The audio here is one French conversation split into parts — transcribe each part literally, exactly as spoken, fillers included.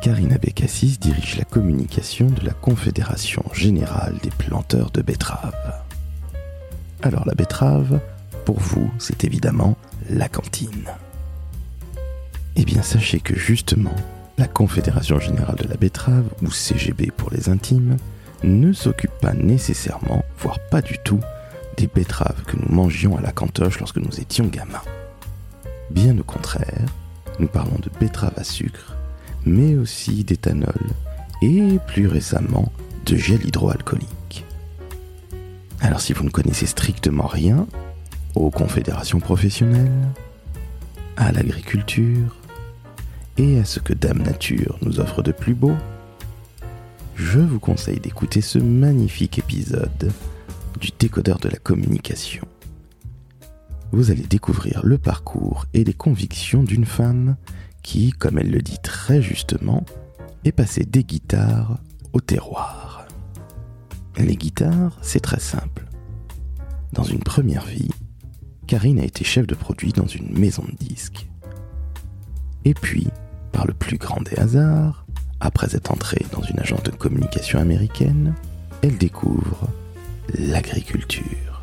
Karina Bécassis dirige la communication de la Confédération Générale des Planteurs de Betteraves. Alors la betterave, pour vous, c'est évidemment la cantine. Eh bien sachez que justement, la Confédération Générale de la Betterave, ou C G B pour les intimes, ne s'occupe pas nécessairement, voire pas du tout, des betteraves que nous mangions à la cantoche lorsque nous étions gamins. Bien au contraire, nous parlons de betteraves à sucre, mais aussi d'éthanol et plus récemment de gel hydroalcoolique. Alors si vous ne connaissez strictement rien aux confédérations professionnelles, à l'agriculture et à ce que Dame Nature nous offre de plus beau, je vous conseille d'écouter ce magnifique épisode du décodeur de la communication. Vous allez découvrir le parcours et les convictions d'une femme qui, comme elle le dit très justement, est passée des guitares au terroir. Les guitares, c'est très simple. Dans une première vie, Karine a été chef de produit dans une maison de disques. Et puis, par le plus grand des hasards, après être entrée dans une agence de communication américaine, elle découvre l'agriculture.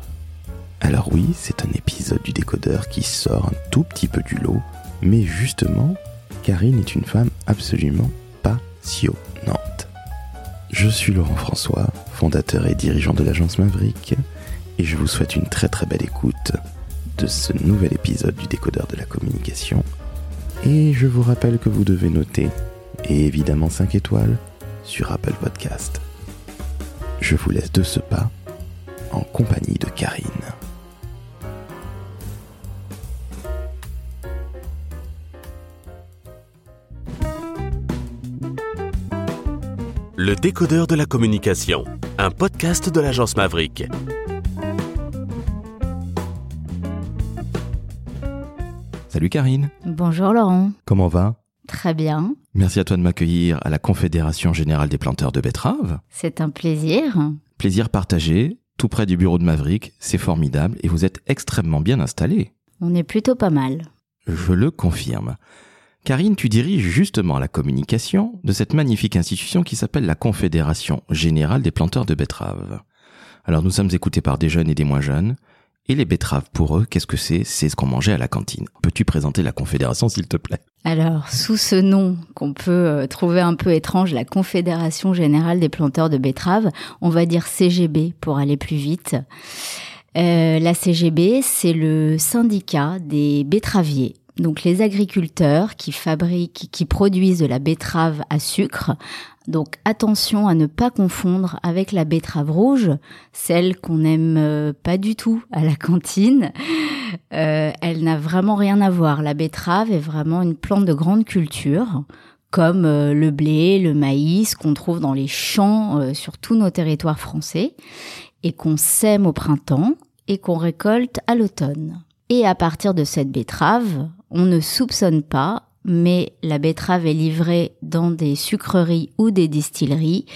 Alors oui, c'est un épisode du décodeur qui sort un tout petit peu du lot, mais justement, Karine est une femme absolument passionnante. Je suis Laurent François, fondateur et dirigeant de l'agence Maverick, et je vous souhaite une très très belle écoute de ce nouvel épisode du décodeur de la communication. Et je vous rappelle que vous devez noter, et évidemment cinq étoiles, sur Apple Podcast. Je vous laisse de ce pas en compagnie de Karine. Le décodeur de la communication, un podcast de l'agence Maverick. Salut Karine. Bonjour Laurent. Comment va ? Très bien. Merci à toi de m'accueillir à la Confédération Générale des Planteurs de Betteraves. C'est un plaisir. Plaisir partagé, tout près du bureau de Maverick, c'est formidable et vous êtes extrêmement bien installé. On est plutôt pas mal. Je le confirme. Karine, tu diriges justement la communication de cette magnifique institution qui s'appelle la Confédération Générale des Planteurs de Betteraves. Alors nous sommes écoutés par des jeunes et des moins jeunes. Et les betteraves, pour eux, qu'est-ce que c'est ? C'est ce qu'on mangeait à la cantine. Peux-tu présenter la Confédération, s'il te plaît ? Alors, sous ce nom qu'on peut trouver un peu étrange, la Confédération Générale des Planteurs de Betteraves, on va dire C G B pour aller plus vite. Euh, la C G B, c'est le syndicat des betteraviers. Donc les agriculteurs qui fabriquent, qui produisent de la betterave à sucre. Donc attention à ne pas confondre avec la betterave rouge, celle qu'on n'aime pas du tout à la cantine. Euh, elle n'a vraiment rien à voir. La betterave est vraiment une plante de grande culture, comme le blé, le maïs, qu'on trouve dans les champs sur tous nos territoires français, et qu'on sème au printemps et qu'on récolte à l'automne. Et à partir de cette betterave, on ne soupçonne pas, mais la betterave est livrée dans des sucreries ou des distilleries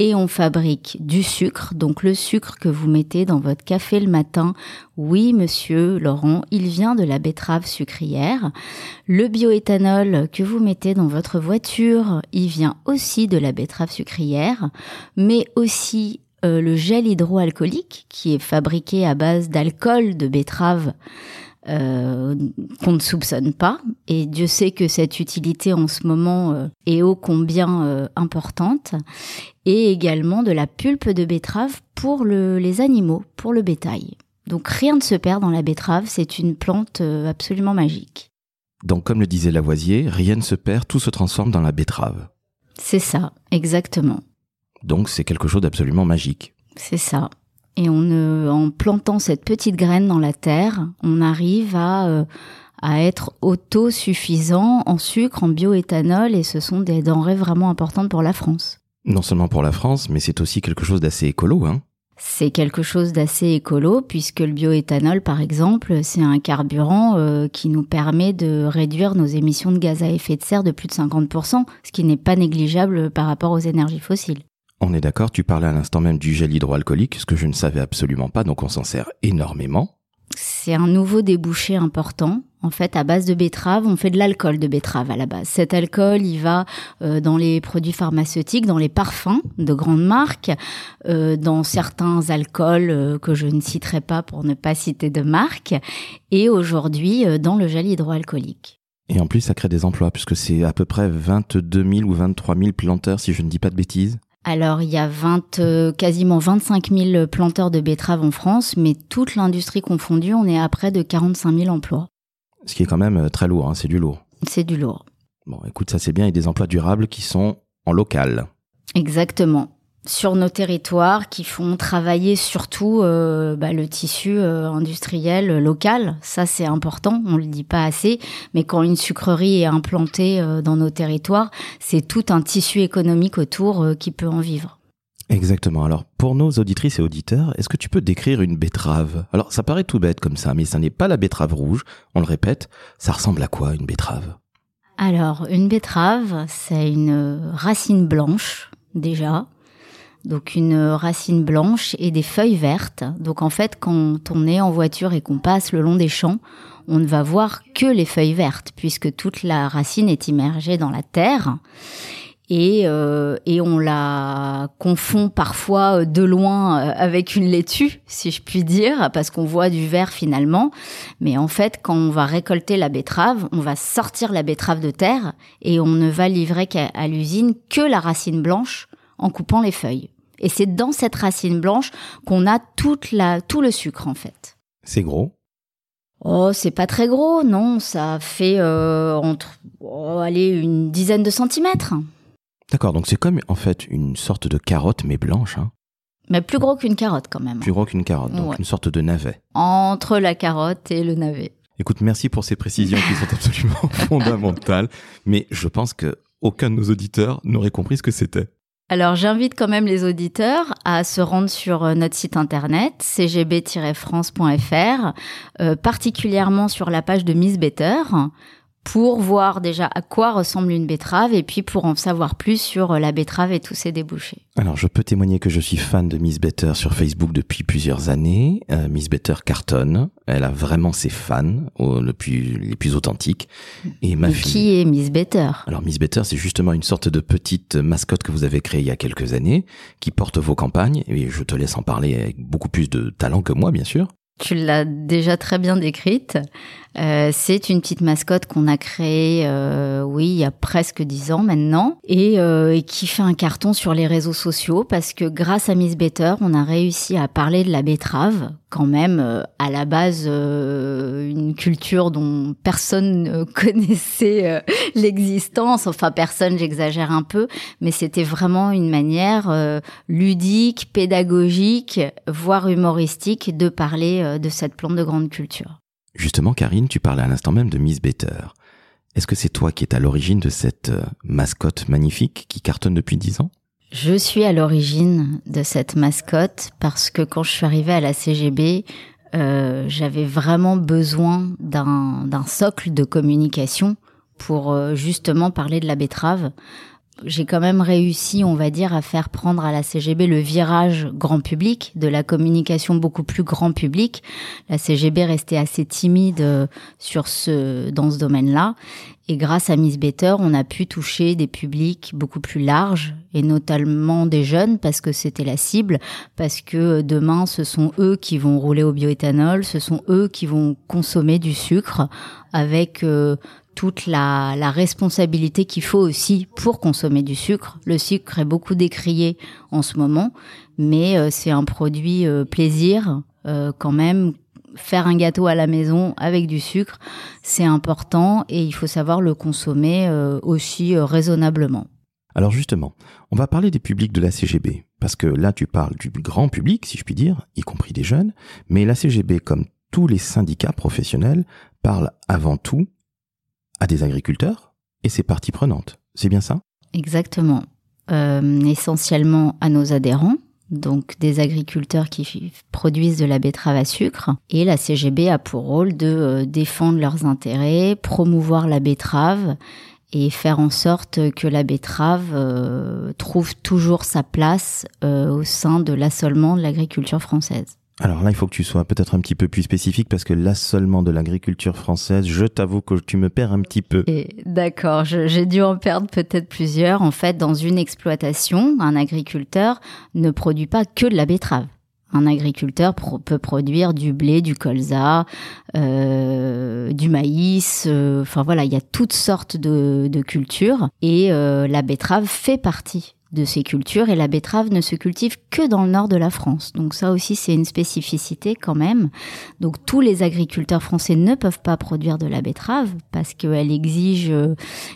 et on fabrique du sucre, donc le sucre que vous mettez dans votre café le matin. Oui, monsieur Laurent, il vient de la betterave sucrière. Le bioéthanol que vous mettez dans votre voiture, il vient aussi de la betterave sucrière, mais aussi euh, le gel hydroalcoolique qui est fabriqué à base d'alcool de betterave. Euh, qu'on ne soupçonne pas, et Dieu sait que cette utilité en ce moment euh, est ô combien euh, importante, et également de la pulpe de betterave pour le, les animaux, pour le bétail. Donc rien ne se perd dans la betterave, c'est une plante euh, absolument magique. Donc comme le disait Lavoisier, rien ne se perd, tout se transforme dans la betterave. C'est ça, exactement. Donc c'est quelque chose d'absolument magique. C'est ça. Et on, euh, en plantant cette petite graine dans la terre, on arrive à, euh, à être autosuffisant en sucre, en bioéthanol, et ce sont des denrées vraiment importantes pour la France. Non seulement pour la France, mais c'est aussi quelque chose d'assez écolo, hein ? C'est quelque chose d'assez écolo, puisque le bioéthanol, par exemple, c'est un carburant euh, qui nous permet de réduire nos émissions de gaz à effet de serre de plus de cinquante pour cent, ce qui n'est pas négligeable par rapport aux énergies fossiles. On est d'accord, tu parlais à l'instant même du gel hydroalcoolique, ce que je ne savais absolument pas, donc on s'en sert énormément. C'est un nouveau débouché important en fait, à base de betterave. On fait de l'alcool de betterave à la base. Cet alcool, il va euh, dans les produits pharmaceutiques, dans les parfums de grandes marques, euh, dans certains alcools euh, que je ne citerai pas pour ne pas citer de marque, et aujourd'hui euh, dans le gel hydroalcoolique. Et en plus, ça crée des emplois, puisque c'est à peu près vingt-deux mille ou vingt-trois mille planteurs, si je ne dis pas de bêtises. Alors, il y a vingt, quasiment vingt-cinq mille planteurs de betteraves en France, mais toute l'industrie confondue, on est à près de quarante-cinq mille emplois. Ce qui est quand même très lourd, hein, c'est du lourd. C'est du lourd. Bon, écoute, ça c'est bien, il y a des emplois durables qui sont en local. Exactement. Sur nos territoires, qui font travailler surtout euh, bah, le tissu euh, industriel local. Ça, c'est important, on ne le dit pas assez. Mais quand une sucrerie est implantée euh, dans nos territoires, c'est tout un tissu économique autour euh, qui peut en vivre. Exactement. Alors, pour nos auditrices et auditeurs, est-ce que tu peux décrire une betterave ? Alors, ça paraît tout bête comme ça, mais ça n'est pas la betterave rouge. On le répète, ça ressemble à quoi, une betterave ? Alors, une betterave, c'est une racine blanche, déjà. Donc une racine blanche et des feuilles vertes. Donc en fait, quand on est en voiture et qu'on passe le long des champs, on ne va voir que les feuilles vertes, puisque toute la racine est immergée dans la terre. Et, euh, et on la confond parfois de loin avec une laitue, si je puis dire, parce qu'on voit du vert finalement. Mais en fait, quand on va récolter la betterave, on va sortir la betterave de terre et on ne va livrer qu'à à l'usine que la racine blanche en coupant les feuilles. Et c'est dans cette racine blanche qu'on a toute la, tout le sucre, en fait. C'est gros ? Oh, c'est pas très gros, non. Ça fait euh, entre, oh, allez, une dizaine de centimètres. D'accord, donc c'est comme, en fait, une sorte de carotte, mais blanche, hein. Mais plus gros qu'une carotte, quand même. Plus gros qu'une carotte, donc ouais. Une sorte de navet. Entre la carotte et le navet. Écoute, merci pour ces précisions qui sont absolument fondamentales. Mais je pense qu'aucun de nos auditeurs n'aurait compris ce que c'était. Alors, j'invite quand même les auditeurs à se rendre sur notre site internet, c g b tiret france point f r, euh, particulièrement sur la page de Miss Better, pour voir déjà à quoi ressemble une betterave et puis pour en savoir plus sur la betterave et tous ses débouchés. Alors, je peux témoigner que je suis fan de Miss Better sur Facebook depuis plusieurs années. Euh, Miss Better cartonne. Elle a vraiment ses fans au, le plus, les plus authentiques. Et ma et fille... Qui est Miss Better ? Alors, Miss Better, c'est justement une sorte de petite mascotte que vous avez créée il y a quelques années, qui porte vos campagnes. Et je te laisse en parler avec beaucoup plus de talent que moi, bien sûr. Tu l'as déjà très bien décrite. Euh, c'est une petite mascotte qu'on a créée, euh, oui, il y a presque dix ans maintenant, et, euh, et qui fait un carton sur les réseaux sociaux parce que grâce à Miss Better, on a réussi à parler de la betterave, quand même euh, à la base euh, une culture dont personne ne connaissait euh, l'existence. Enfin, personne, j'exagère un peu, mais c'était vraiment une manière euh, ludique, pédagogique, voire humoristique de parler de cette plante de grande culture. Justement, Karine, tu parlais à l'instant même de Miss Better. Est-ce que c'est toi qui es à l'origine de cette mascotte magnifique qui cartonne depuis dix ans ? Je suis à l'origine de cette mascotte parce que quand je suis arrivée à la C G B, euh, j'avais vraiment besoin d'un, d'un socle de communication pour euh, justement parler de la betterave. J'ai quand même réussi, on va dire, à faire prendre à la C G B le virage grand public, de la communication beaucoup plus grand public. La C G B restait assez timide sur ce, dans ce domaine-là. Et grâce à Miss Better, on a pu toucher des publics beaucoup plus larges, et notamment des jeunes, parce que c'était la cible, parce que demain, ce sont eux qui vont rouler au bioéthanol, ce sont eux qui vont consommer du sucre avec... Euh, toute la, la responsabilité qu'il faut aussi pour consommer du sucre. Le sucre est beaucoup décrié en ce moment, mais c'est un produit euh, plaisir euh, quand même. Faire un gâteau à la maison avec du sucre, c'est important et il faut savoir le consommer euh, aussi euh, raisonnablement. Alors justement, on va parler des publics de la C G B, parce que là tu parles du grand public, si je puis dire, y compris des jeunes, mais la C G B, comme tous les syndicats professionnels, parle avant tout à des agriculteurs et ses parties prenantes. C'est bien ça ? Exactement. Euh, essentiellement à nos adhérents, donc des agriculteurs qui produisent de la betterave à sucre. Et la C G B a pour rôle de euh, défendre leurs intérêts, promouvoir la betterave et faire en sorte que la betterave euh, trouve toujours sa place euh, au sein de l'assolement de l'agriculture française. Alors là, il faut que tu sois peut-être un petit peu plus spécifique parce que là seulement de l'agriculture française, je t'avoue que tu me perds un petit peu. Et d'accord, je, j'ai dû en perdre peut-être plusieurs. En fait, dans une exploitation, un agriculteur ne produit pas que de la betterave. Un agriculteur pro- peut produire du blé, du colza, euh, du maïs. Euh, enfin voilà, il y a toutes sortes de, de cultures et euh, la betterave fait partie de ces cultures, et la betterave ne se cultive que dans le nord de la France. Donc ça aussi, c'est une spécificité quand même. Donc tous les agriculteurs français ne peuvent pas produire de la betterave parce qu'elle exige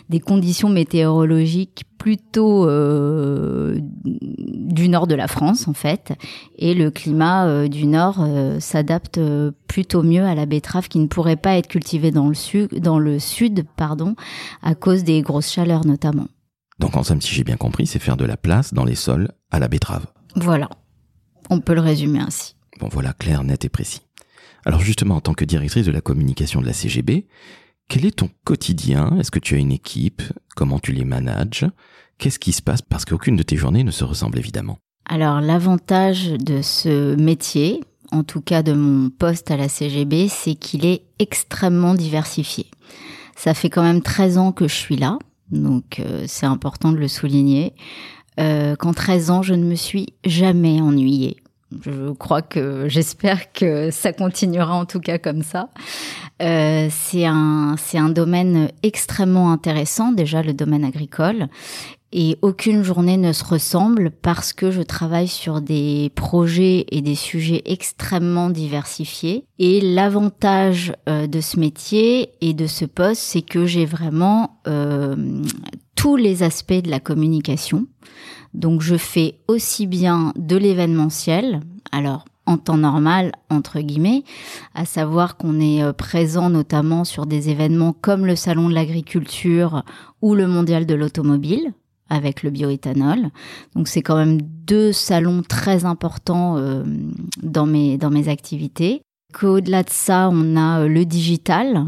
des conditions météorologiques plutôt euh, du nord de la France, en fait. Et le climat euh, du nord euh, s'adapte euh, plutôt mieux à la betterave qui ne pourrait pas être cultivée dans le sud, dans le sud pardon, à cause des grosses chaleurs notamment. Donc en somme, si j'ai bien compris, c'est faire de la place dans les sols à la betterave. Voilà, on peut le résumer ainsi. Bon voilà, clair, net et précis. Alors justement, en tant que directrice de la communication de la C G B, quel est ton quotidien ? Est-ce que tu as une équipe ? Comment tu les manages ? Qu'est-ce qui se passe ? Parce qu'aucune de tes journées ne se ressemble évidemment. Alors l'avantage de ce métier, en tout cas de mon poste à la C G B, c'est qu'il est extrêmement diversifié. Ça fait quand même treize ans que je suis là. Donc, euh, c'est important de le souligner. Euh, qu'en treize ans, je ne me suis jamais ennuyée. Je crois que, j'espère que ça continuera en tout cas comme ça. Euh, c'est un, c'est un domaine extrêmement intéressant, déjà le domaine agricole. Et aucune journée ne se ressemble parce que je travaille sur des projets et des sujets extrêmement diversifiés. Et l'avantage de ce métier et de ce poste, c'est que j'ai vraiment euh, tous les aspects de la communication. Donc je fais aussi bien de l'événementiel, alors en temps normal, entre guillemets, à savoir qu'on est présent notamment sur des événements comme le Salon de l'agriculture ou le Mondial de l'automobile, avec le bioéthanol. Donc c'est quand même deux salons très importants euh, dans mes dans mes activités. Qu'au-delà de ça, on a le digital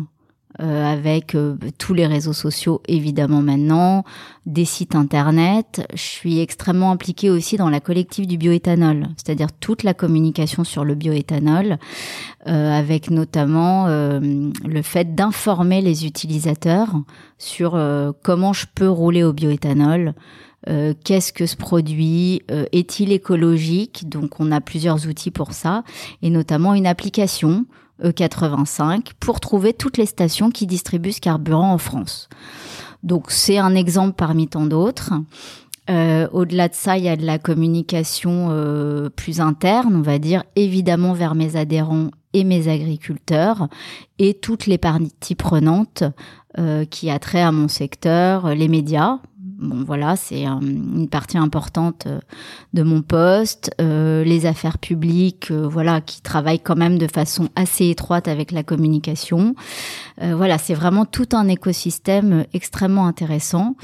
euh, avec euh, tous les réseaux sociaux évidemment maintenant, des sites internet. Je suis extrêmement impliquée aussi dans la collective du bioéthanol, c'est-à-dire toute la communication sur le bioéthanol euh, avec notamment euh, le fait d'informer les utilisateurs sur euh, comment je peux rouler au bioéthanol, euh, qu'est-ce que ce produit, euh, est-il écologique ? Donc on a plusieurs outils pour ça, et notamment une application E quatre-vingt-cinq pour trouver toutes les stations qui distribuent ce carburant en France. Donc c'est un exemple parmi tant d'autres. Euh, au-delà de ça, il y a de la communication euh, plus interne, on va dire, évidemment vers mes adhérents et mes agriculteurs et toutes les parties prenantes euh, qui a trait à mon secteur, les médias. Bon voilà, c'est euh, une partie importante euh, de mon poste, euh, les affaires publiques, euh, voilà, qui travaillent quand même de façon assez étroite avec la communication. Euh, voilà, c'est vraiment tout un écosystème extrêmement intéressant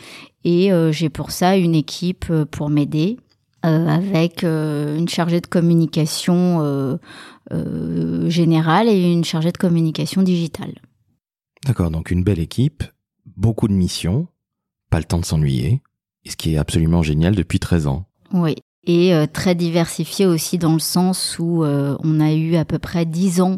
et euh, j'ai pour ça une équipe euh, pour m'aider. Euh, avec euh, une chargée de communication euh, euh, générale et une chargée de communication digitale. D'accord, donc une belle équipe, beaucoup de missions, pas le temps de s'ennuyer, et ce qui est absolument génial depuis treize ans. Oui, et euh, très diversifié aussi dans le sens où euh, on a eu à peu près dix ans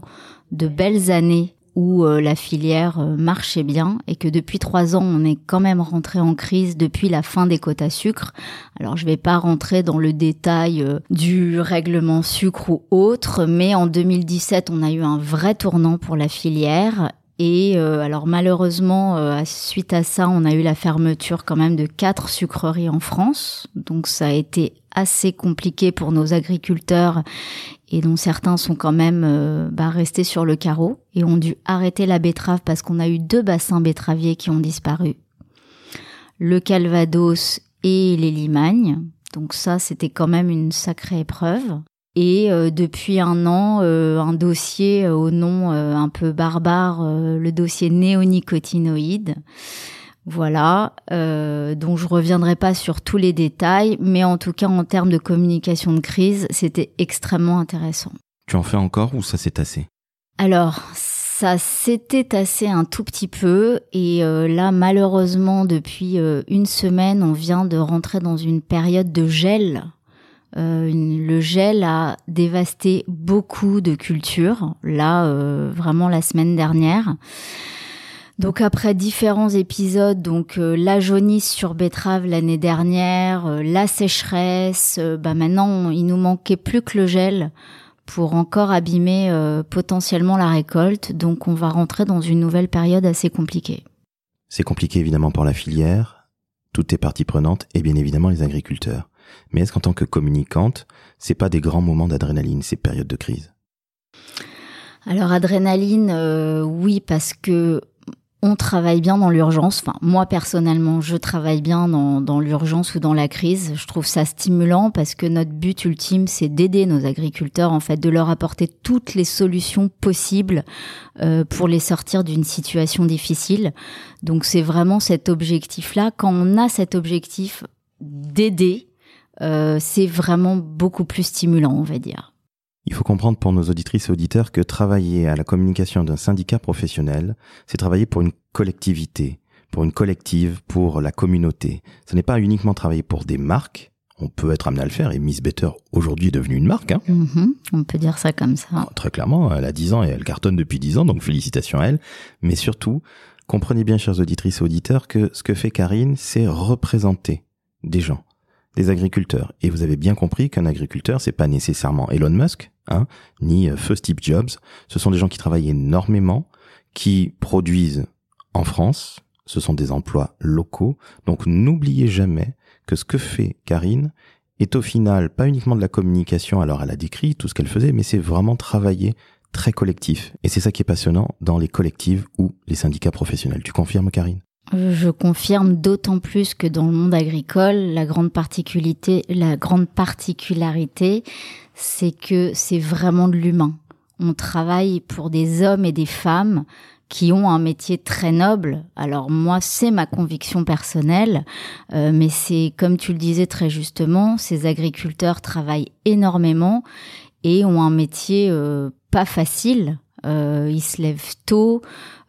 de belles années où euh, la filière euh, marchait bien et que depuis trois ans, on est quand même rentré en crise depuis la fin des quotas sucre. Alors, je ne vais pas rentrer dans le détail euh, du règlement sucre ou autre, mais en deux mille dix-sept, on a eu un vrai tournant pour la filière. Et euh, alors malheureusement, euh, suite à ça, on a eu la fermeture quand même de quatre sucreries en France. Donc ça a été assez compliqué pour nos agriculteurs et dont certains sont quand même euh, bah, restés sur le carreau et ont dû arrêter la betterave parce qu'on a eu deux bassins betteraviers qui ont disparu, le Calvados et les Limagnes. Donc ça, c'était quand même une sacrée épreuve. Et euh, depuis un an, euh, un dossier euh, au nom euh, un peu barbare, euh, le dossier néonicotinoïdes. Voilà, euh, donc je reviendrai pas sur tous les détails, mais en tout cas en termes de communication de crise, c'était extrêmement intéressant. Tu en fais encore ou ça s'est tassé ? Alors, ça s'était tassé un tout petit peu et euh, là malheureusement depuis euh, une semaine, on vient de rentrer dans une période de gel Euh, le gel a dévasté beaucoup de cultures, là, euh, vraiment la semaine dernière. Donc après différents épisodes, donc euh, la jaunisse sur betterave l'année dernière, euh, la sécheresse, euh, bah maintenant on, il nous manquait plus que le gel pour encore abîmer euh, potentiellement la récolte. Donc on va rentrer dans une nouvelle période assez compliquée. C'est compliqué évidemment pour la filière, toutes les parties prenantes et bien évidemment les agriculteurs. Mais est-ce qu'en tant que communicante, c'est pas des grands moments d'adrénaline ces périodes de crise ? Alors adrénaline, euh, oui, parce que on travaille bien dans l'urgence. Enfin, moi, personnellement, je travaille bien dans, dans l'urgence ou dans la crise. Je trouve ça stimulant parce que notre but ultime, c'est d'aider nos agriculteurs, en fait, de leur apporter toutes les solutions possibles euh, pour les sortir d'une situation difficile. Donc, c'est vraiment cet objectif-là. Quand on a cet objectif d'aider, euh, c'est vraiment beaucoup plus stimulant, on va dire. Il faut comprendre pour nos auditrices et auditeurs que travailler à la communication d'un syndicat professionnel, c'est travailler pour une collectivité, pour une collective, pour la communauté. Ce n'est pas uniquement travailler pour des marques, on peut être amené à le faire, et Miss Better aujourd'hui est devenue une marque. Hein. Mm-hmm, on peut dire ça comme ça. Bon, très clairement, elle a dix ans et elle cartonne depuis dix ans, donc félicitations à elle. Mais surtout, comprenez bien, chères auditrices et auditeurs, que ce que fait Karine, c'est représenter des gens, des agriculteurs. Et vous avez bien compris qu'un agriculteur, c'est pas nécessairement Elon Musk, hein, ni feu Steve Jobs. Ce sont des gens qui travaillent énormément, qui produisent en France. Ce sont des emplois locaux. Donc, n'oubliez jamais que ce que fait Karine est au final pas uniquement de la communication. Alors, elle a décrit tout ce qu'elle faisait, mais c'est vraiment travailler très collectif. Et c'est ça qui est passionnant dans les collectives ou les syndicats professionnels. Tu confirmes, Karine ? Je confirme d'autant plus que dans le monde agricole, la grande particularité, la grande particularité, c'est que c'est vraiment de l'humain. On travaille pour des hommes et des femmes qui ont un métier très noble. Alors moi, c'est ma conviction personnelle, euh, mais c'est, comme tu le disais très justement, ces agriculteurs travaillent énormément et ont un métier euh, pas facile. Euh, ils se lèvent tôt,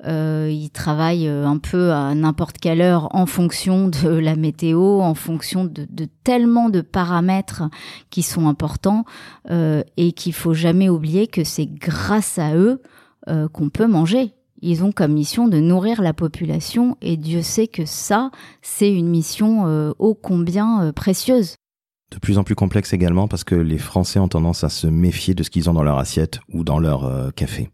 euh, ils travaillent un peu à n'importe quelle heure en fonction de la météo, en fonction de, de tellement de paramètres qui sont importants euh, et qu'il faut jamais oublier que c'est grâce à eux euh, qu'on peut manger. Ils ont comme mission de nourrir la population et Dieu sait que ça, c'est une mission euh, ô combien euh, précieuse. De plus en plus complexe également parce que les Français ont tendance à se méfier de ce qu'ils ont dans leur assiette ou dans leur euh, café.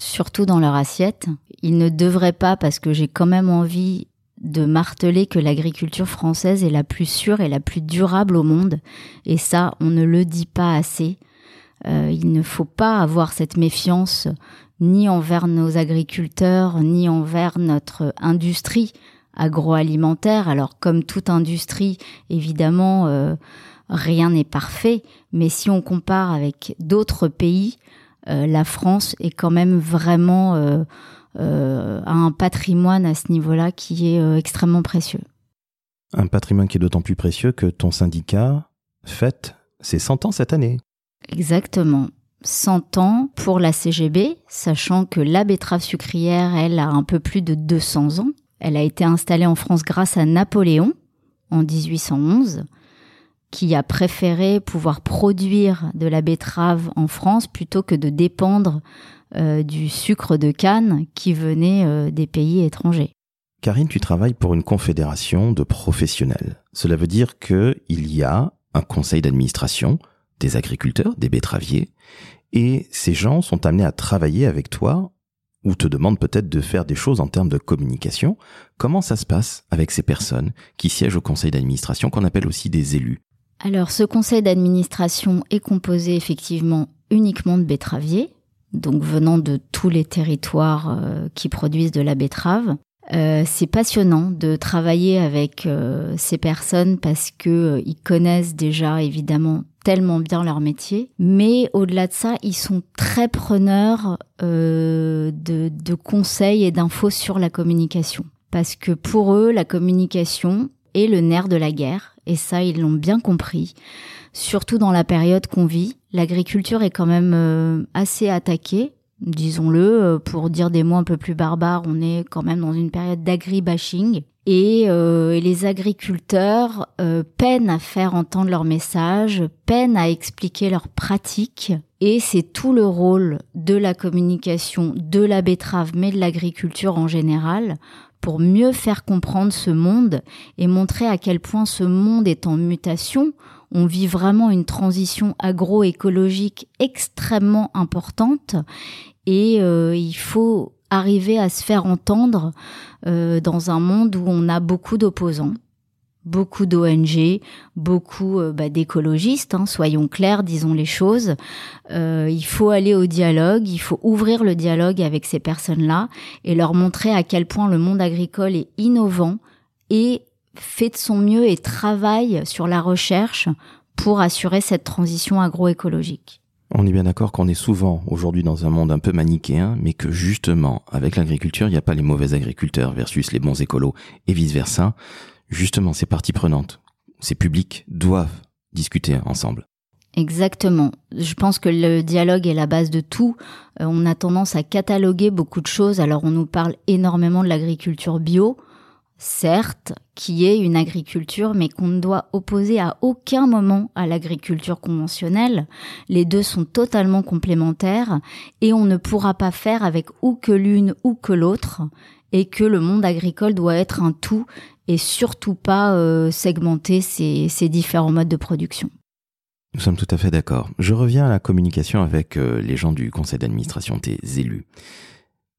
Surtout dans leur assiette. Ils ne devraient pas, parce que j'ai quand même envie de marteler que l'agriculture française est la plus sûre et la plus durable au monde. Et ça, on ne le dit pas assez. Euh, il ne faut pas avoir cette méfiance ni envers nos agriculteurs, ni envers notre industrie agroalimentaire. Alors, comme toute industrie, évidemment, euh, rien n'est parfait. Mais si on compare avec d'autres pays, Euh, la France est quand même vraiment euh, euh, un patrimoine à ce niveau-là qui est euh, extrêmement précieux. Un patrimoine qui est d'autant plus précieux que ton syndicat fête ses cent ans cette année. Exactement. cent ans pour la C G B, sachant que la betterave sucrière, elle, a un peu plus de deux cents ans. Elle a été installée en France grâce à Napoléon en dix-huit cent onze. Qui a préféré pouvoir produire de la betterave en France plutôt que de dépendre euh, du sucre de canne qui venait euh, des pays étrangers. Karine, tu travailles pour une confédération de professionnels. Cela veut dire qu'il y a un conseil d'administration, des agriculteurs, des betteraviers, et ces gens sont amenés à travailler avec toi ou te demandent peut-être de faire des choses en termes de communication. Comment ça se passe avec ces personnes qui siègent au conseil d'administration, qu'on appelle aussi des élus ? Alors, ce conseil d'administration est composé effectivement uniquement de betteraviers, donc venant de tous les territoires euh, qui produisent de la betterave. Euh, c'est passionnant de travailler avec euh, ces personnes parce que euh, ils connaissent déjà évidemment tellement bien leur métier, mais au-delà de ça, ils sont très preneurs euh, de, de conseils et d'infos sur la communication, parce que pour eux, la communication est le nerf de la guerre. Et ça, ils l'ont bien compris. Surtout dans la période qu'on vit, l'agriculture est quand même assez attaquée, disons-le. Pour dire des mots un peu plus barbares, on est quand même dans une période d'agribashing. et, euh, et les agriculteurs euh, peinent à faire entendre leur message, peinent à expliquer leurs pratiques. Et c'est tout le rôle de la communication, de la betterave, mais de l'agriculture en général, pour mieux faire comprendre ce monde et montrer à quel point ce monde est en mutation. On vit vraiment une transition agroécologique extrêmement importante et euh, il faut arriver à se faire entendre euh, dans un monde où on a beaucoup d'opposants. Beaucoup d'O N G, beaucoup bah, d'écologistes, hein, soyons clairs, disons les choses. Euh, il faut aller au dialogue, il faut ouvrir le dialogue avec ces personnes-là et leur montrer à quel point le monde agricole est innovant et fait de son mieux et travaille sur la recherche pour assurer cette transition agroécologique. On est bien d'accord qu'on est souvent aujourd'hui dans un monde un peu manichéen, mais que justement, avec l'agriculture, il n'y a pas les mauvais agriculteurs versus les bons écolos et vice-versa. Justement, ces parties prenantes, ces publics doivent discuter ensemble. Exactement. Je pense que le dialogue est la base de tout. Euh, on a tendance à cataloguer beaucoup de choses. Alors, on nous parle énormément de l'agriculture bio, certes, qui est une agriculture, mais qu'on ne doit opposer à aucun moment à l'agriculture conventionnelle. Les deux sont totalement complémentaires et on ne pourra pas faire avec ou que l'une ou que l'autre, et que le monde agricole doit être un tout et surtout pas euh, segmenter ces, ces différents modes de production. Nous sommes tout à fait d'accord. Je reviens à la communication avec euh, les gens du conseil d'administration, tes élus.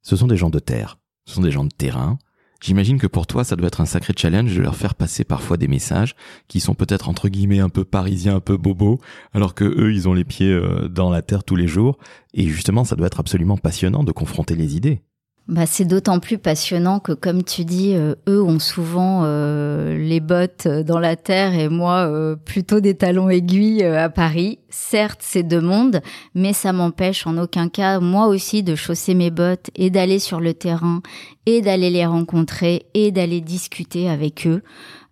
Ce sont des gens de terre, ce sont des gens de terrain. J'imagine que pour toi, ça doit être un sacré challenge de leur faire passer parfois des messages qui sont peut-être entre guillemets un peu parisiens, un peu bobos, alors que eux, ils ont les pieds euh, dans la terre tous les jours. Et justement, ça doit être absolument passionnant de confronter les idées. Bah, c'est d'autant plus passionnant que, comme tu dis, euh, eux ont souvent euh, les bottes dans la terre et moi, euh, plutôt des talons aiguilles euh, à Paris. Certes, c'est deux mondes, mais ça m'empêche en aucun cas, moi aussi, de chausser mes bottes et d'aller sur le terrain et d'aller les rencontrer et d'aller discuter avec eux.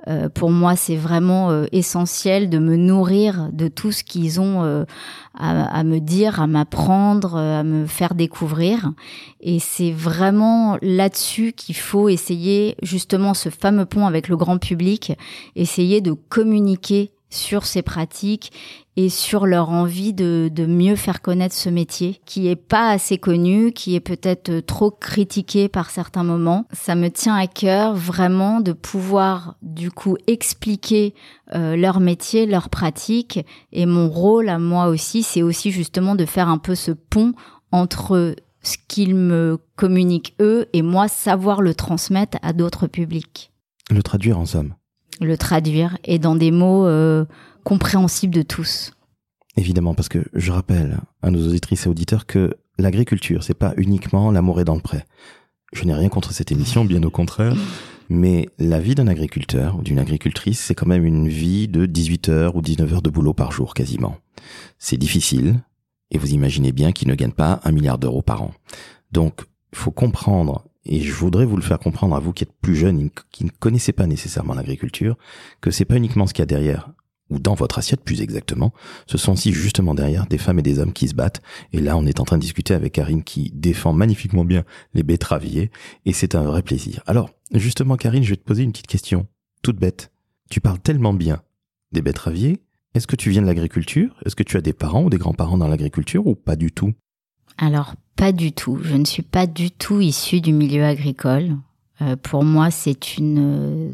Euh, pour moi, c'est vraiment euh, essentiel de me nourrir de tout ce qu'ils ont euh, à, à me dire, à m'apprendre, à me faire découvrir. Et c'est vraiment là-dessus qu'il faut essayer, justement, ce fameux pont avec le grand public, essayer de communiquer sur ces pratiques et sur leur envie de, de mieux faire connaître ce métier qui est pas assez connu, qui est peut-être trop critiqué par certains moments. Ça me tient à cœur vraiment de pouvoir du coup expliquer euh, leur métier, leurs pratiques, et mon rôle à moi aussi, c'est aussi justement de faire un peu ce pont entre ce qu'ils me communiquent eux et moi savoir le transmettre à d'autres publics. Le traduire en somme. Le traduire et dans des mots euh, compréhensibles de tous. Évidemment, parce que je rappelle à nos auditrices et auditeurs que l'agriculture, c'est pas uniquement l'amour est dans le pré. Je n'ai rien contre cette émission, bien au contraire, mais la vie d'un agriculteur ou d'une agricultrice, c'est quand même une vie de dix-huit heures ou dix-neuf heures de boulot par jour quasiment. C'est difficile et vous imaginez bien qu'ils ne gagnent pas un milliard d'euros par an. Donc, il faut comprendre. Et je voudrais vous le faire comprendre à vous qui êtes plus jeunes, qui ne connaissez pas nécessairement l'agriculture, que c'est pas uniquement ce qu'il y a derrière, ou dans votre assiette plus exactement, ce sont aussi justement derrière des femmes et des hommes qui se battent. Et là, on est en train de discuter avec Karine qui défend magnifiquement bien les betteraviers, et c'est un vrai plaisir. Alors, justement Karine, je vais te poser une petite question, toute bête. Tu parles tellement bien des betteraviers, est-ce que tu viens de l'agriculture? Est-ce que tu as des parents ou des grands-parents dans l'agriculture ou pas du tout? Alors, pas du tout. Je ne suis pas du tout issue du milieu agricole. Euh, pour moi, c'est une euh,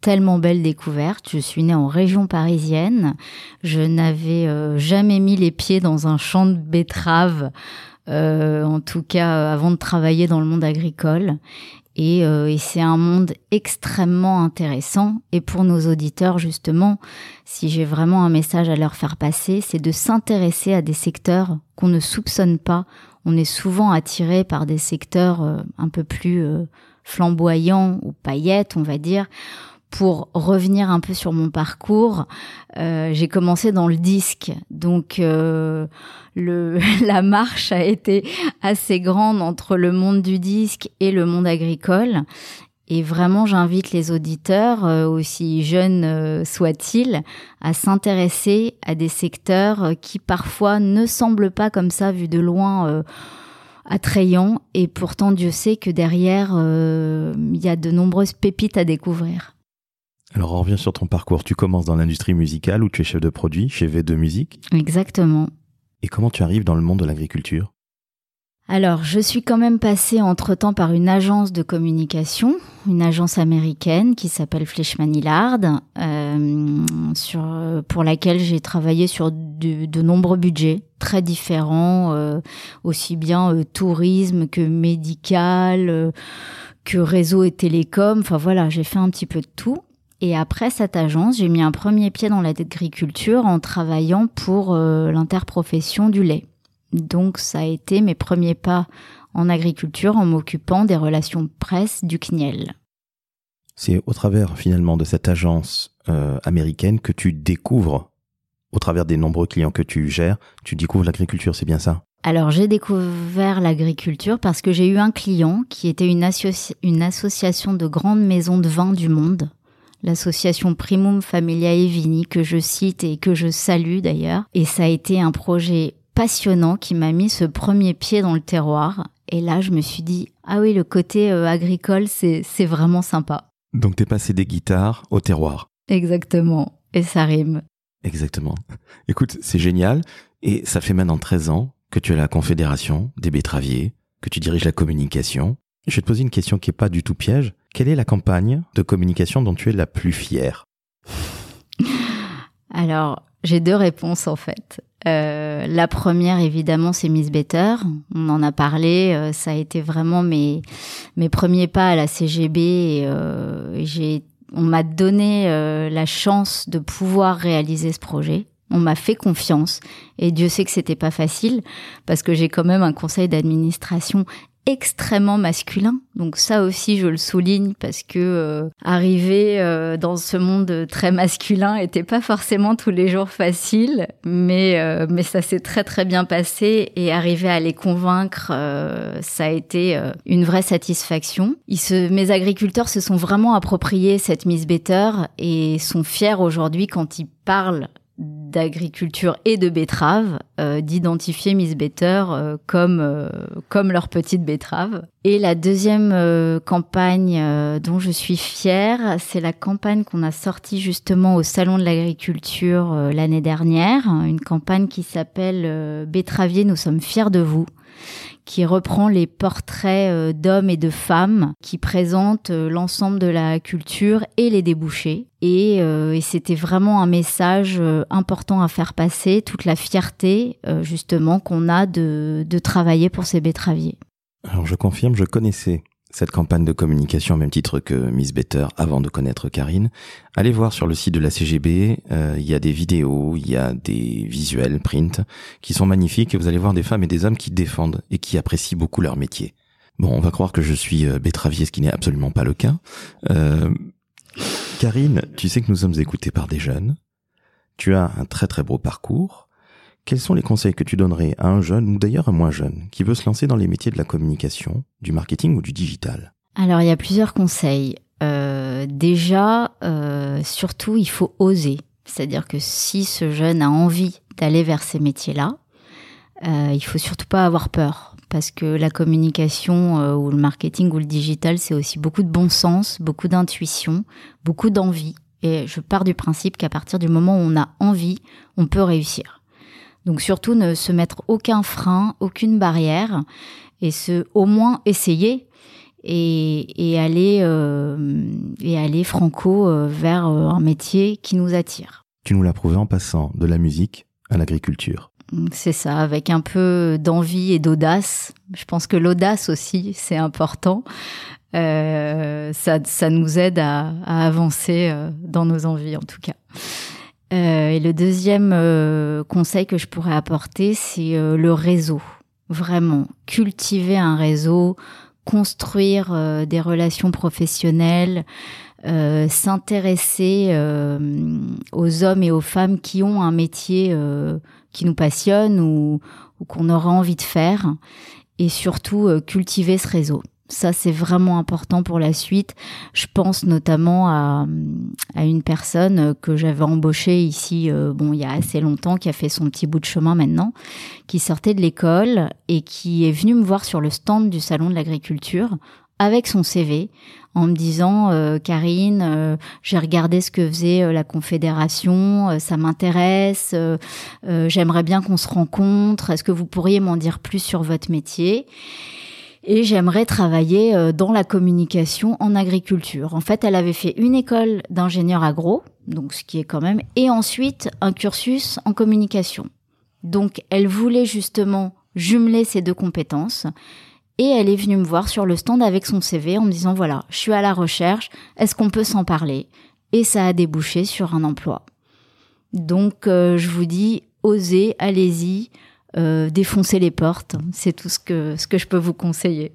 tellement belle découverte. Je suis née en région parisienne. Je n'avais euh, jamais mis les pieds dans un champ de betteraves, euh, en tout cas euh, avant de travailler dans le monde agricole. Et, euh, et c'est un monde extrêmement intéressant. Et pour nos auditeurs, justement, si j'ai vraiment un message à leur faire passer, c'est de s'intéresser à des secteurs qu'on ne soupçonne pas. On est souvent attiré par des secteurs euh, un peu plus euh, flamboyants ou paillettes, on va dire. Pour revenir un peu sur mon parcours, euh, j'ai commencé dans le disque, donc euh, le, la marche a été assez grande entre le monde du disque et le monde agricole. Et vraiment, j'invite les auditeurs, euh, aussi jeunes euh, soient-ils, à s'intéresser à des secteurs euh, qui parfois ne semblent pas comme ça, vu de loin, euh, attrayant. Et pourtant, Dieu sait que derrière, euh, il y a de nombreuses pépites à découvrir. Alors, on revient sur ton parcours. Tu commences dans l'industrie musicale où tu es chef de produit chez V deux Musique. Exactement. Et comment tu arrives dans le monde de l'agriculture ? Alors, je suis quand même passée entre-temps par une agence de communication, une agence américaine qui s'appelle Fleishman Hillard, euh, sur, pour laquelle j'ai travaillé sur de, de nombreux budgets très différents, euh, aussi bien euh, tourisme que médical, euh, que réseau et télécom. Enfin voilà, j'ai fait un petit peu de tout. Et après cette agence, j'ai mis un premier pied dans l'agriculture en travaillant pour euh, l'interprofession du lait. Donc, ça a été mes premiers pas en agriculture en m'occupant des relations presse du C N I E L. C'est au travers, finalement, de cette agence euh, américaine que tu découvres, au travers des nombreux clients que tu gères, tu découvres l'agriculture, c'est bien ça ? Alors, j'ai découvert l'agriculture parce que j'ai eu un client qui était une, associ- une association de grandes maisons de vin du monde, l'association Primum Familia Evini, que je cite et que je salue d'ailleurs. Et ça a été un projet passionnant qui m'a mis ce premier pied dans le terroir. Et là, je me suis dit, ah oui, le côté euh, agricole, c'est, c'est vraiment sympa. Donc, t'es passé des guitares au terroir. Exactement. Et ça rime. Exactement. Écoute, c'est génial. Et ça fait maintenant treize ans que tu es à la Confédération des Betteraviers, que tu diriges la communication. Je vais te poser une question qui n'est pas du tout piège. Quelle est la campagne de communication dont tu es la plus fière ? Alors, j'ai deux réponses en fait. Euh, la première, évidemment, c'est Miss Better. On en a parlé. Euh, ça a été vraiment mes mes premiers pas à la C G B. Et, euh, j'ai, on m'a donné euh, la chance de pouvoir réaliser ce projet. On m'a fait confiance. Et Dieu sait que c'était pas facile parce que j'ai quand même un conseil d'administration extrêmement masculin. Donc ça aussi, je le souligne parce que euh, arriver euh, dans ce monde très masculin était pas forcément tous les jours facile, mais euh, mais ça s'est très très bien passé et arriver à les convaincre, euh, ça a été euh, une vraie satisfaction. Ils se, mes agriculteurs se sont vraiment appropriés cette Miss Better et sont fiers aujourd'hui quand ils parlent d'agriculture et de betteraves, euh, d'identifier Miss Better euh, comme, euh, comme leur petite betterave. Et la deuxième euh, campagne euh, dont je suis fière, c'est la campagne qu'on a sortie justement au Salon de l'agriculture euh, l'année dernière, une campagne qui s'appelle euh, « Betteravier, nous sommes fiers de vous », qui reprend les portraits d'hommes et de femmes, qui présentent l'ensemble de la culture et les débouchés. Et, euh, et c'était vraiment un message important à faire passer, toute la fierté euh, justement qu'on a de, de travailler pour ces betteraviers. Alors je confirme, je connaissais cette campagne de communication au même titre que Miss Better avant de connaître Karine. Allez voir sur le site de la C G B, euh, il y a des vidéos, il y a des visuels, print, qui sont magnifiques et vous allez voir des femmes et des hommes qui défendent et qui apprécient beaucoup leur métier. Bon, on va croire que je suis euh, betteravier, ce qui n'est absolument pas le cas. Euh, Karine, tu sais que nous sommes écoutés par des jeunes. Tu as un très très beau parcours. Quels sont les conseils que tu donnerais à un jeune, ou d'ailleurs un moins jeune, qui veut se lancer dans les métiers de la communication, du marketing ou du digital ? Alors, il y a plusieurs conseils. Euh, déjà, euh, surtout, il faut oser. C'est-à-dire que si ce jeune a envie d'aller vers ces métiers-là, euh, il faut surtout pas avoir peur. Parce que la communication euh, ou le marketing ou le digital, c'est aussi beaucoup de bon sens, beaucoup d'intuition, beaucoup d'envie. Et je pars du principe qu'à partir du moment où on a envie, on peut réussir. Donc surtout, ne se mettre aucun frein, aucune barrière, et se, au moins essayer et, et aller, euh, et aller franco euh, vers euh, un métier qui nous attire. Tu nous l'as prouvé en passant de la musique à l'agriculture. C'est ça, avec un peu d'envie et d'audace. Je pense que l'audace aussi, c'est important. Euh, ça, ça nous aide à, à avancer euh, dans nos envies, en tout cas. Euh, et le deuxième euh, conseil que je pourrais apporter, c'est euh, le réseau. Vraiment, cultiver un réseau, construire euh, des relations professionnelles, euh, s'intéresser euh, aux hommes et aux femmes qui ont un métier euh, qui nous passionne ou, ou qu'on aura envie de faire. Et surtout, euh, cultiver ce réseau. Ça, c'est vraiment important pour la suite. Je pense notamment à, à une personne que j'avais embauchée ici, euh, bon, il y a assez longtemps, qui a fait son petit bout de chemin maintenant, qui sortait de l'école et qui est venue me voir sur le stand du Salon de l'agriculture avec son C V en me disant euh, « Karine, euh, j'ai regardé ce que faisait euh, la Confédération, euh, ça m'intéresse, euh, euh, j'aimerais bien qu'on se rencontre, est-ce que vous pourriez m'en dire plus sur votre métier ? » Et j'aimerais travailler dans la communication en agriculture. En fait, elle avait fait une école d'ingénieur agro, donc ce qui est quand même, et ensuite un cursus en communication. Donc, elle voulait justement jumeler ces deux compétences. Et elle est venue me voir sur le stand avec son C V en me disant, voilà, je suis à la recherche, est-ce qu'on peut s'en parler ? Et ça a débouché sur un emploi. Donc, euh, je vous dis, osez, allez-y. Euh, défoncer les portes, c'est tout ce que, ce que je peux vous conseiller.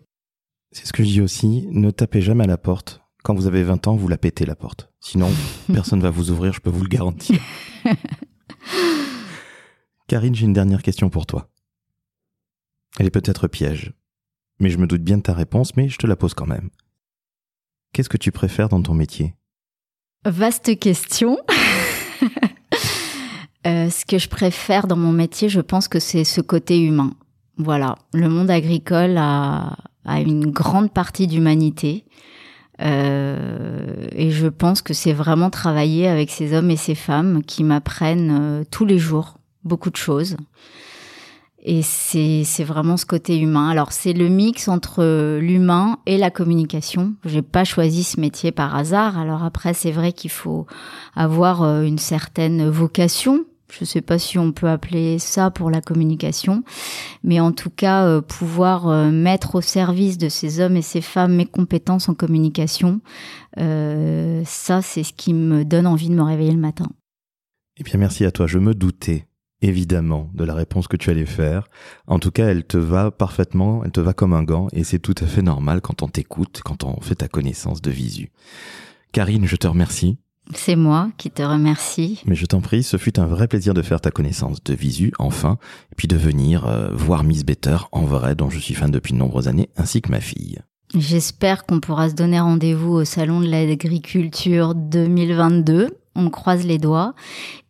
C'est ce que je dis aussi, ne tapez jamais à la porte. Quand vous avez vingt ans, vous la pétez la porte. Sinon, personne ne va vous ouvrir, je peux vous le garantir. Karine, j'ai une dernière question pour toi. Elle est peut-être piège, mais je me doute bien de ta réponse, mais je te la pose quand même. Qu'est-ce que tu préfères dans ton métier ? Vaste question. Euh, ce que je préfère dans mon métier, je pense que c'est ce côté humain. Voilà, le monde agricole a, a une grande partie d'humanité euh, et je pense que c'est vraiment travailler avec ces hommes et ces femmes qui m'apprennent euh, tous les jours beaucoup de choses. Et c'est, c'est vraiment ce côté humain. Alors, c'est le mix entre l'humain et la communication. J'ai pas choisi ce métier par hasard. Alors après, c'est vrai qu'il faut avoir une certaine vocation. Je sais pas si on peut appeler ça pour la communication. Mais en tout cas, euh, pouvoir euh, mettre au service de ces hommes et ces femmes mes compétences en communication, euh, ça, c'est ce qui me donne envie de me réveiller le matin. Eh bien, merci à toi. Je me doutais. Évidemment, de la réponse que tu allais faire. En tout cas, elle te va parfaitement, elle te va comme un gant, et c'est tout à fait normal quand on t'écoute, quand on fait ta connaissance de visu. Karine, je te remercie. C'est moi qui te remercie. Mais je t'en prie, ce fut un vrai plaisir de faire ta connaissance de visu, enfin, et puis de venir euh, voir Miss Better en vrai, dont je suis fan depuis de nombreuses années, ainsi que ma fille. J'espère qu'on pourra se donner rendez-vous au Salon de l'agriculture deux mille vingt-deux. On croise les doigts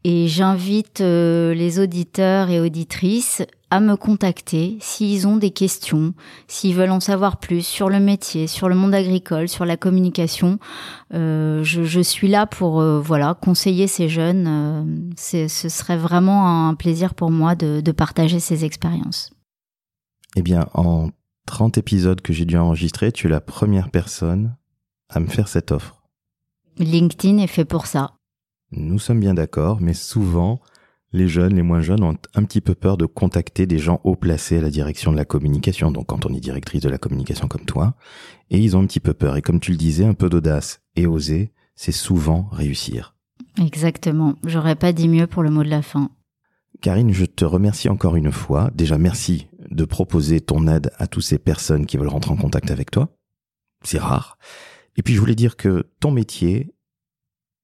et j'invite euh, les auditeurs et auditrices à me contacter s'ils ont des questions, s'ils veulent en savoir plus sur le métier, sur le monde agricole, sur la communication. Euh, je, je suis là pour euh, voilà, conseiller ces jeunes. Euh, c'est, ce serait vraiment un plaisir pour moi de, de partager ces expériences. Eh bien, en trente épisodes que j'ai dû enregistrer, tu es la première personne à me faire cette offre. LinkedIn est fait pour ça. Nous sommes bien d'accord, mais souvent, les jeunes, les moins jeunes ont un petit peu peur de contacter des gens haut placés à la direction de la communication, donc quand on est directrice de la communication comme toi, et ils ont un petit peu peur. Et comme tu le disais, un peu d'audace et oser, c'est souvent réussir. Exactement, j'aurais pas dit mieux pour le mot de la fin. Karine, je te remercie encore une fois. Déjà, merci de proposer ton aide à toutes ces personnes qui veulent rentrer en contact avec toi. C'est rare. Et puis, je voulais dire que ton métier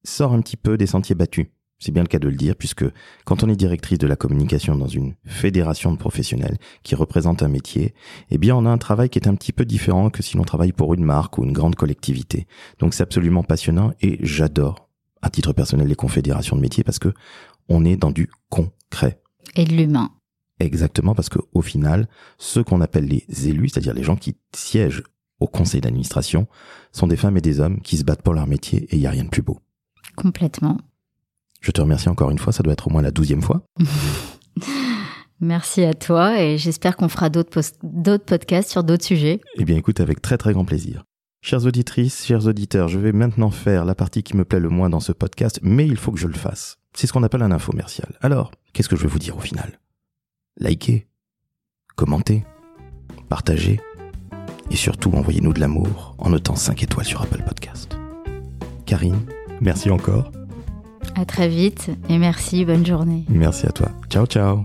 sort un petit peu des sentiers battus. C'est bien le cas de le dire, puisque quand on est directrice de la communication dans une fédération de professionnels qui représente un métier, eh bien on a un travail qui est un petit peu différent que si l'on travaille pour une marque ou une grande collectivité. Donc c'est absolument passionnant et j'adore, à titre personnel, les confédérations de métiers parce que on est dans du concret. Et de l'humain. Exactement, parce que au final, ceux qu'on appelle les élus, c'est-à-dire les gens qui siègent au conseil d'administration, sont des femmes et des hommes qui se battent pour leur métier et il n'y a rien de plus beau. Complètement. Je te remercie encore une fois, ça doit être au moins la douzième fois. Merci à toi et j'espère qu'on fera d'autres, post- d'autres podcasts sur d'autres sujets. Eh bien écoute, avec très très grand plaisir. Chères auditrices, chers auditeurs, je vais maintenant faire la partie qui me plaît le moins dans ce podcast, mais il faut que je le fasse. C'est ce qu'on appelle un infomercial. Alors, qu'est-ce que je vais vous dire au final ? Likez, commentez, partagez et surtout envoyez-nous de l'amour en notant cinq étoiles sur Apple Podcast. Karine, merci encore. À très vite et merci, bonne journée. Merci à toi. Ciao, ciao.